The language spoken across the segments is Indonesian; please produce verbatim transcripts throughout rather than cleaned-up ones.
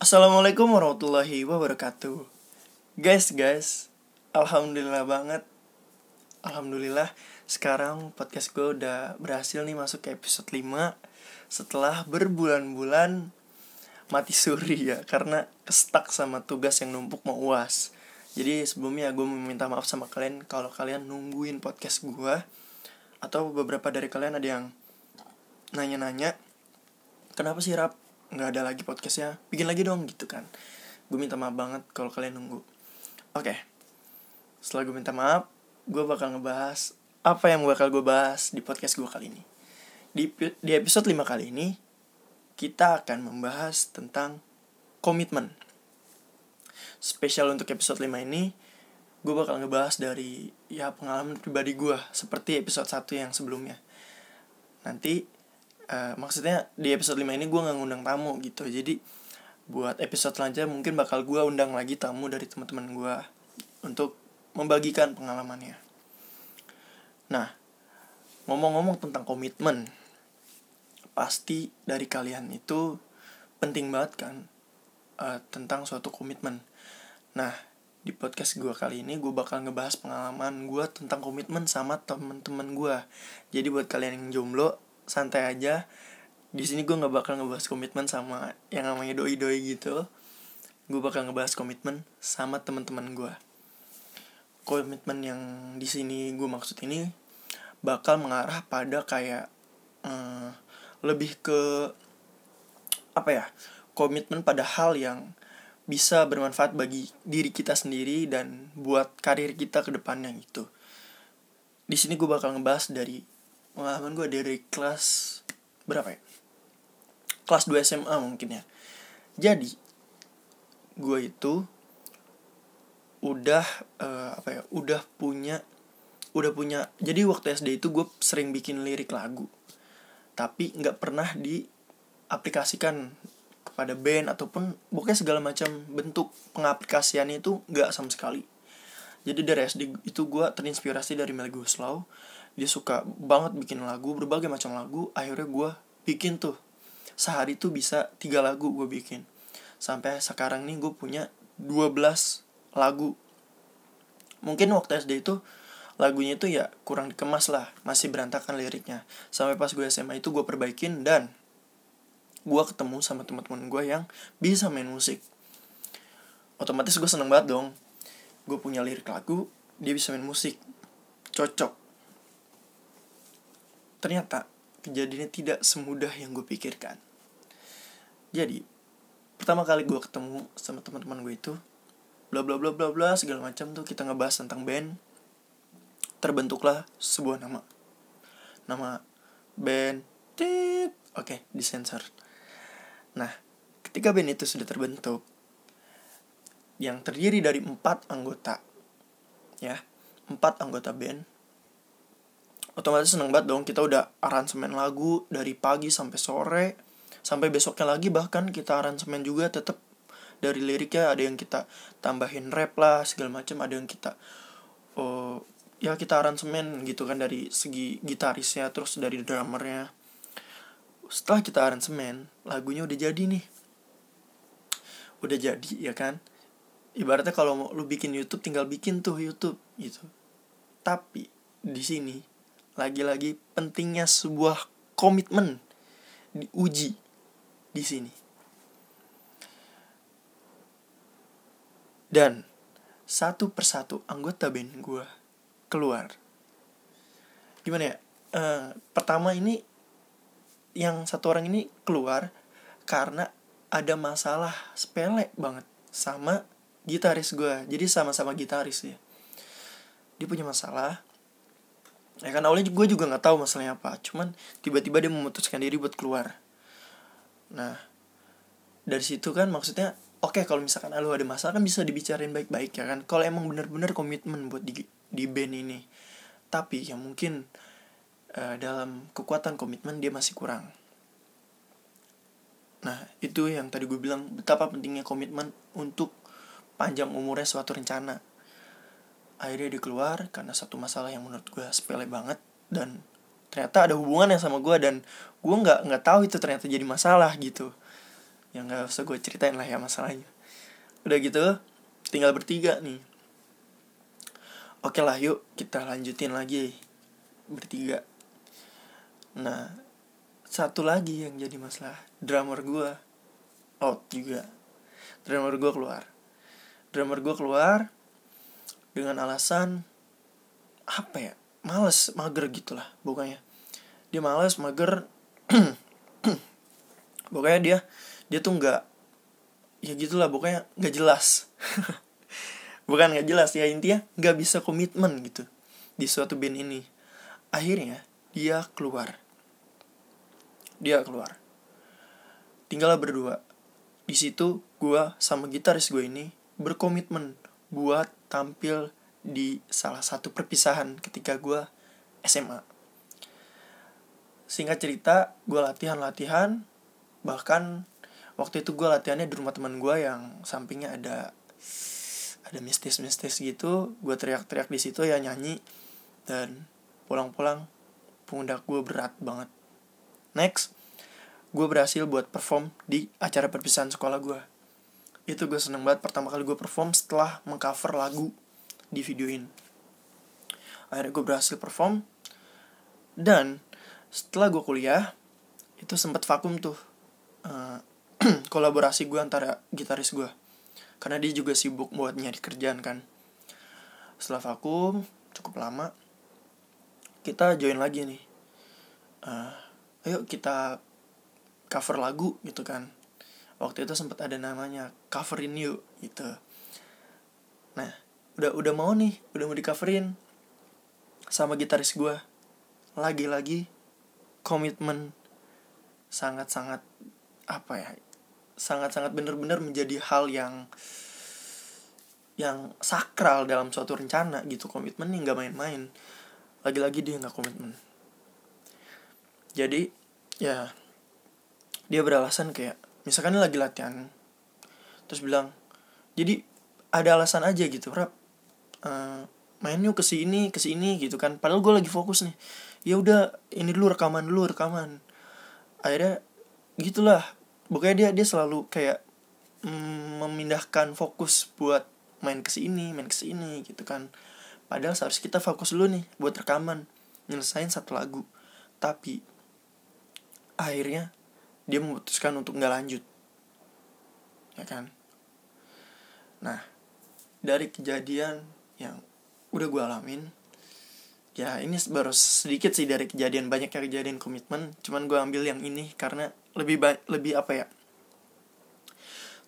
Assalamualaikum warahmatullahi wabarakatuh. Guys, guys, alhamdulillah banget. Alhamdulillah, sekarang podcast gue udah berhasil nih masuk ke episode lima setelah berbulan-bulan mati suri ya, karena stuck sama tugas yang numpuk mau U A S. Jadi sebelumnya gue meminta maaf sama kalian kalau kalian nungguin podcast gue, atau beberapa dari kalian ada yang nanya-nanya, kenapa sih Rap nggak ada lagi podcastnya, bikin lagi dong gitu kan. Gue minta maaf banget kalau kalian nunggu. Oke, setelah gue minta maaf, gue bakal ngebahas apa yang bakal gue bahas di podcast gue kali ini. Di, di episode lima kali ini, kita akan membahas tentang komitmen. Spesial untuk episode lima ini, gue bakal ngebahas dari ya pengalaman pribadi gue, seperti episode satu yang sebelumnya. Nanti Uh, maksudnya di episode lima ini gue gak ngundang tamu gitu. Jadi buat episode selanjutnya mungkin bakal gue undang lagi tamu dari teman-teman gue untuk membagikan pengalamannya. Nah, ngomong-ngomong tentang komitmen, pasti dari kalian itu penting banget kan uh, tentang suatu komitmen. Nah, di podcast gue kali ini gue bakal ngebahas pengalaman gue tentang komitmen sama teman-teman gue. Jadi buat kalian yang jomblo, santai aja. Di sini gue nggak bakal ngebahas komitmen sama yang namanya doi-doi gitu. Gue bakal ngebahas komitmen sama teman-teman gue. Komitmen yang di sini gue maksud ini bakal mengarah pada kayak hmm, lebih ke apa ya? Komitmen pada hal yang bisa bermanfaat bagi diri kita sendiri dan buat karir kita ke depannya gitu. Di sini gue bakal ngebahas dari pengalaman gue dari kelas berapa ya? Kelas dua S M A mungkin ya. Jadi gue itu udah uh, apa ya? Udah punya udah punya. Jadi waktu S D itu gue sering bikin lirik lagu, tapi enggak pernah diaplikasikan kepada band ataupun pokoknya segala macam bentuk pengaplikasiannya itu enggak sama sekali. Jadi dari S D itu gue terinspirasi dari Melly Goeslaw. Dia suka banget bikin lagu, berbagai macam lagu. Akhirnya gue bikin tuh, sehari tuh bisa tiga lagu gue bikin. Sampai sekarang nih gue punya dua belas lagu. Mungkin waktu S D itu lagunya itu ya kurang dikemas lah, masih berantakan liriknya. Sampai pas gue S M A itu gue perbaikin dan gue ketemu sama teman-teman gue yang bisa main musik. Otomatis gue seneng banget dong, gue punya lirik lagu, dia bisa main musik, cocok. Ternyata kejadiannya tidak semudah yang gue pikirkan. Jadi pertama kali gue ketemu sama teman-teman gue itu bla bla bla bla bla segala macam tuh, kita ngebahas tentang band. Terbentuklah sebuah nama nama band. Oke, okay, disensor. Nah, ketika band itu sudah terbentuk yang terdiri dari empat anggota, ya, empat anggota band, otomatis seneng banget dong. Kita udah aransemen lagu dari pagi sampai sore, sampai besoknya lagi bahkan kita aransemen juga tetap dari liriknya. Ada yang kita tambahin rap lah segala macam, ada yang kita oh, ya kita aransemen gitu kan, dari segi gitarisnya, terus dari drummernya. Setelah kita aransemen, lagunya udah jadi nih, udah jadi ya kan. Ibaratnya kalau lu bikin YouTube tinggal bikin tuh YouTube gitu. Tapi di sini lagi-lagi pentingnya sebuah komitmen diuji di sini. Dan satu persatu anggota band gue keluar. Gimana ya? E, pertama ini yang satu orang ini keluar karena ada masalah sepele banget sama gitaris gue. Jadi sama-sama gitaris ya. Dia punya masalah. Ya kan, awalnya gue juga gak tahu masalahnya apa. Cuman tiba-tiba dia memutuskan diri buat keluar. Nah, dari situ kan maksudnya oke, okay, kalau misalkan lu ada masalah kan bisa dibicarain baik-baik ya kan, kalau emang bener-bener komitmen buat di, di band ini. Tapi ya mungkin uh, dalam kekuatan komitmen dia masih kurang. Nah, itu yang tadi gue bilang, betapa pentingnya komitmen untuk panjang umurnya suatu rencana. Akhirnya dia keluar karena satu masalah yang menurut gue sepele banget, dan ternyata ada hubungannya sama gue, dan gue nggak nggak tahu itu ternyata jadi masalah gitu. yang gak usah gue ceritain lah ya masalahnya. Udah gitu tinggal bertiga nih. Oke lah, yuk kita lanjutin lagi bertiga. Nah, satu lagi yang jadi masalah, drummer gue out juga. Drummer gue keluar Drummer gue keluar dengan alasan apa ya, males, mager gitulah pokoknya. Dia males, mager. Pokoknya dia Dia tuh gak, ya gitulah pokoknya gak jelas. Bukan gak jelas ya, intinya gak bisa komitmen gitu di suatu band ini. Akhirnya dia keluar. Dia keluar Tinggallah berdua. Di situ gue sama gitaris gue ini berkomitmen buat tampil di salah satu perpisahan ketika gue S M A. Singkat cerita, gue latihan-latihan. Bahkan waktu itu gue latihannya di rumah teman gue yang sampingnya ada ada mistis-mistis gitu. Gue teriak-teriak di situ ya, nyanyi, dan pulang-pulang pundak gue berat banget. Next, gue berhasil buat perform di acara perpisahan sekolah gue. Itu gue seneng banget, pertama kali gue perform setelah mengcover lagu di videoin. Akhirnya gue berhasil perform. Dan setelah gue kuliah, itu sempat vakum tuh uh, kolaborasi gue antara gitaris gue, karena dia juga sibuk buat nyari kerjaan kan. Setelah vakum cukup lama, kita join lagi nih. Uh, ayo kita cover lagu gitu kan. Waktu itu sempat ada namanya Covering You gitu. Nah, udah udah mau nih, udah mau di-coverin sama gitaris gue. Lagi-lagi komitmen sangat-sangat apa ya? sangat-sangat benar-benar menjadi hal yang yang sakral dalam suatu rencana gitu. Komitmen nih nggak main-main, lagi-lagi dia nggak komitmen. Jadi ya dia beralasan kayak misalkan dia lagi latihan terus bilang, jadi ada alasan aja gitu, rap uh, main yuk kesini kesini gitu kan, padahal gue lagi fokus nih. Ya udah ini dulu rekaman dulu rekaman. Akhirnya gitulah. Pokoknya dia dia selalu kayak mm, memindahkan fokus buat main kesini, main kesini gitu kan. Padahal seharusnya kita fokus dulu nih buat rekaman, nyelesain satu lagu. Tapi akhirnya dia memutuskan untuk nggak lanjut, ya kan? Nah, dari kejadian yang udah gue alamin, ya ini baru sedikit sih dari kejadian, banyak yang kejadian komitmen. Cuman gue ambil yang ini karena lebih ba- lebih apa ya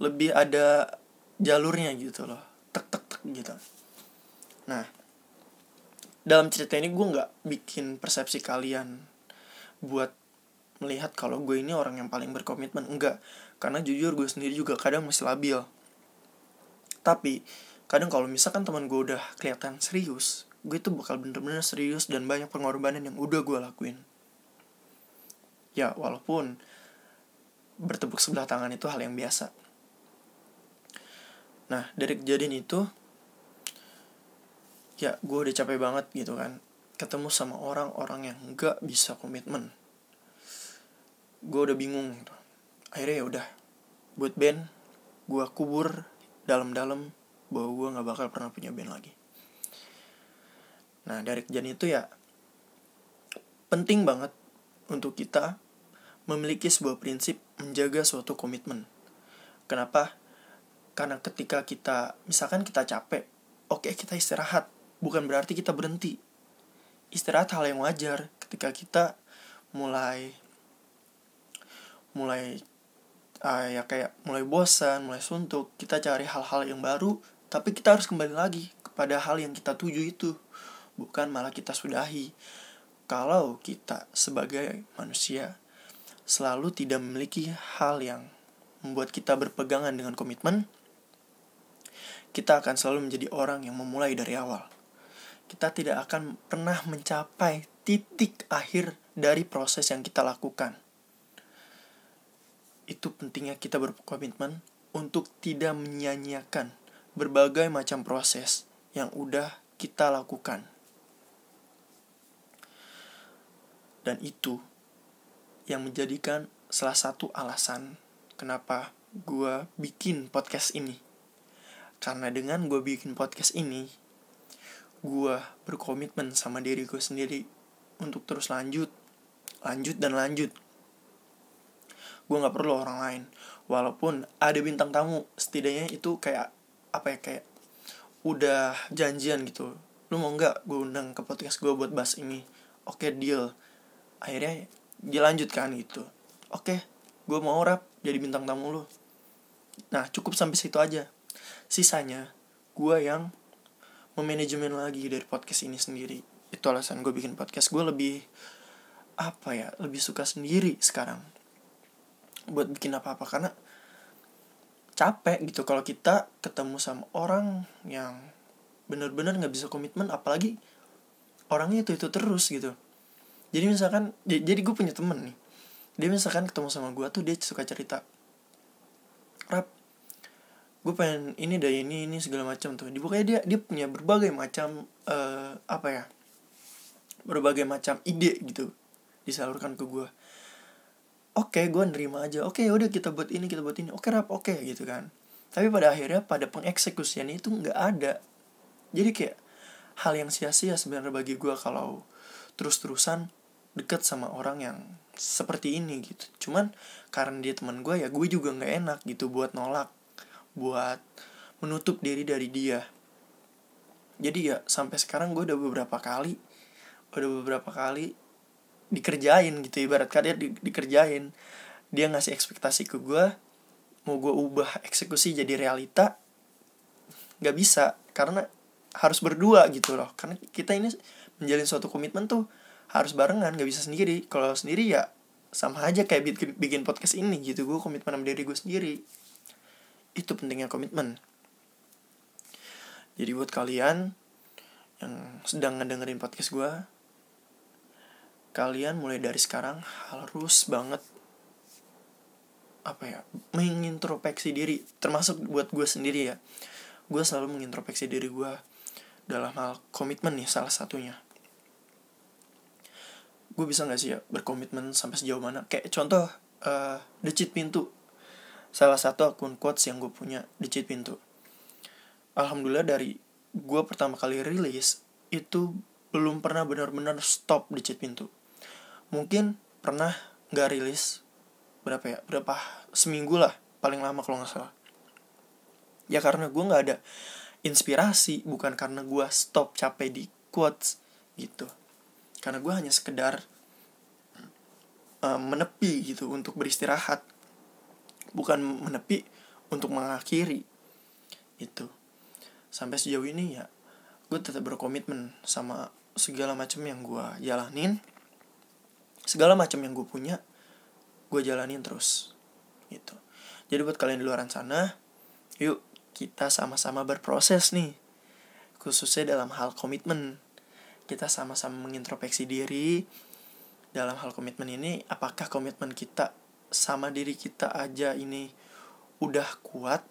lebih ada jalurnya gitu loh, tek tek tek gitu. Nah, dalam cerita ini gue nggak bikin persepsi kalian buat melihat kalau gue ini orang yang paling berkomitmen, enggak, karena jujur gue sendiri juga kadang masih labil. Tapi kadang kalau misalkan teman gue udah kelihatan serius, gue itu bakal bener-bener serius dan banyak pengorbanan yang udah gue lakuin. Ya walaupun bertepuk sebelah tangan itu hal yang biasa. Nah, dari kejadian itu, ya gue udah capek banget gitu kan, ketemu sama orang-orang yang gak bisa komitmen. Gue udah bingung gitu. Akhirnya ya udah, buat band gue kubur dalam-dalam bahwa gue gak bakal pernah punya band lagi. Nah, dari kejadian itu ya penting banget untuk kita memiliki sebuah prinsip menjaga suatu komitmen. Kenapa? Karena ketika kita, misalkan kita capek, oke kita istirahat, bukan berarti kita berhenti. Istirahat hal yang wajar ketika kita mulai mulai ah, ya kayak mulai bosan, mulai suntuk, kita cari hal-hal yang baru, tapi kita harus kembali lagi kepada hal yang kita tuju itu, bukan malah kita sudahi. Kalau kita sebagai manusia selalu tidak memiliki hal yang membuat kita berpegangan dengan komitmen, kita akan selalu menjadi orang yang memulai dari awal. Kita tidak akan pernah mencapai titik akhir dari proses yang kita lakukan. Itu pentingnya kita berkomitmen untuk tidak menyia-nyiakan berbagai macam proses yang udah kita lakukan. Dan itu yang menjadikan salah satu alasan kenapa gue bikin podcast ini. Karena dengan gue bikin podcast ini, gue berkomitmen sama diri gue sendiri untuk terus lanjut, lanjut dan lanjut. Gue gak perlu orang lain. Walaupun ada bintang tamu, setidaknya itu kayak apa ya, kayak udah janjian gitu. Lu mau gak gue undang ke podcast gue buat bahas ini? Oke, deal. Akhirnya dilanjutkan gitu. Oke, gue mau rap jadi bintang tamu lu. Nah, cukup sampai situ aja. Sisanya gue yang memanajemen lagi dari podcast ini sendiri. Itu alasan gue bikin podcast. Gue lebih apa ya, lebih suka sendiri sekarang buat bikin apa-apa, karena capek gitu kalau kita ketemu sama orang yang benar-benar nggak bisa komitmen, apalagi orangnya itu itu terus gitu. Jadi misalkan j- jadi gue punya temen nih, dia misalkan ketemu sama gue tuh dia suka cerita, rap gue pengen ini dari ini ini segala macam tuh. Dibukanya dia dia punya berbagai macam uh, apa ya berbagai macam ide gitu disalurkan ke gue. Oke, gue nerima aja. Oke, udah kita buat ini, kita buat ini. Oke, rap, oke gitu kan. Tapi pada akhirnya pada pengeksekusiannya itu nggak ada. Jadi kayak hal yang sia-sia sebenarnya bagi gue kalau terus-terusan deket sama orang yang seperti ini gitu. Cuman karena dia teman gue, ya gue juga nggak enak gitu buat nolak, buat menutup diri dari dia. Jadi ya sampai sekarang gue udah beberapa kali, udah beberapa kali. dikerjain gitu, ibarat kata di, dikerjain. Dia ngasih ekspektasi ke gue, mau gue ubah eksekusi jadi realita, gak bisa, karena harus berdua gitu loh. Karena kita ini menjalin suatu komitmen tuh harus barengan, gak bisa sendiri. Kalau sendiri ya sama aja kayak bikin, bikin podcast ini gitu. Gue komitmen sama diri gue sendiri. Itu pentingnya komitmen. Jadi buat kalian yang sedang ngedengerin podcast gue, kalian mulai dari sekarang harus banget apa ya mengintrospeksi diri, termasuk buat gue sendiri ya. Gue selalu mengintrospeksi diri gue dalam hal komitmen nih, salah satunya. Gue bisa nggak sih ya berkomitmen sampai sejauh mana? Kayak contoh uh, Dikit Pintu, salah satu akun quotes yang gue punya, Dikit Pintu. Alhamdulillah dari gue pertama kali rilis itu belum pernah benar-benar stop Dikit Pintu. Mungkin pernah gak rilis berapa ya, berapa seminggu lah paling lama kalau gak salah. Ya karena gue gak ada inspirasi, bukan karena gue stop capek di quotes gitu. Karena gue hanya sekedar uh, menepi gitu untuk beristirahat, bukan menepi untuk mengakhiri gitu. Sampai sejauh ini ya gue tetap berkomitmen sama segala macam yang gue jalanin. Segala macam yang gue punya, gue jalanin terus gitu. Jadi buat kalian di luaran sana, yuk kita sama-sama berproses nih, khususnya dalam hal komitmen. Kita sama-sama mengintrospeksi diri dalam hal komitmen ini. Apakah komitmen kita sama diri kita aja ini udah kuat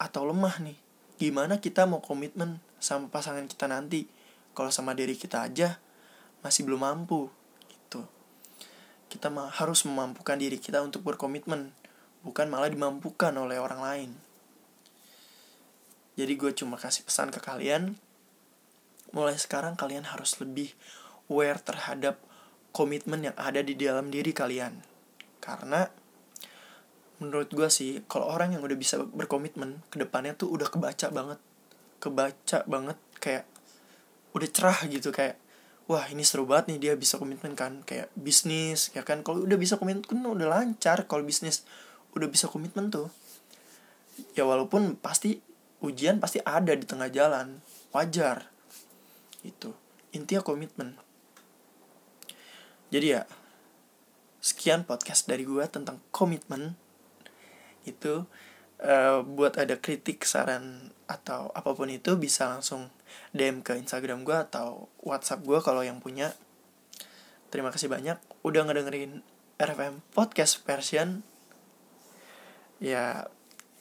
atau lemah nih? Gimana kita mau komitmen sama pasangan kita nanti kalau sama diri kita aja masih belum mampu? Kita harus memampukan diri kita untuk berkomitmen, bukan malah dimampukan oleh orang lain. Jadi gue cuma kasih pesan ke kalian, mulai sekarang kalian harus lebih aware terhadap komitmen yang ada di dalam diri kalian. Karena menurut gue sih, kalau orang yang udah bisa berkomitmen, kedepannya tuh udah kebaca banget. Kebaca banget, kayak udah cerah gitu, kayak wah ini seru banget nih dia bisa komitmen kan. Kayak bisnis ya kan, kalau udah bisa komitmen udah lancar. Kalau bisnis udah bisa komitmen tuh, ya walaupun pasti ujian pasti ada di tengah jalan, wajar gitu. Intinya komitmen. Jadi ya sekian podcast dari gue tentang komitmen. Itu uh, buat ada kritik, saran atau apapun itu bisa langsung D M ke Instagram gue atau WhatsApp gue kalau yang punya. Terima kasih banyak udah ngedengerin R F M podcast version. Ya,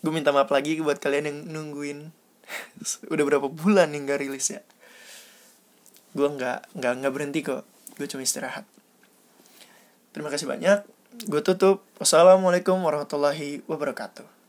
gue minta maaf lagi buat kalian yang nungguin udah berapa bulan nih nggak rilis ya. Gue nggak nggak nggak berhenti kok. Gue cuma istirahat. Terima kasih banyak. Gue tutup. Wassalamualaikum warahmatullahi wabarakatuh.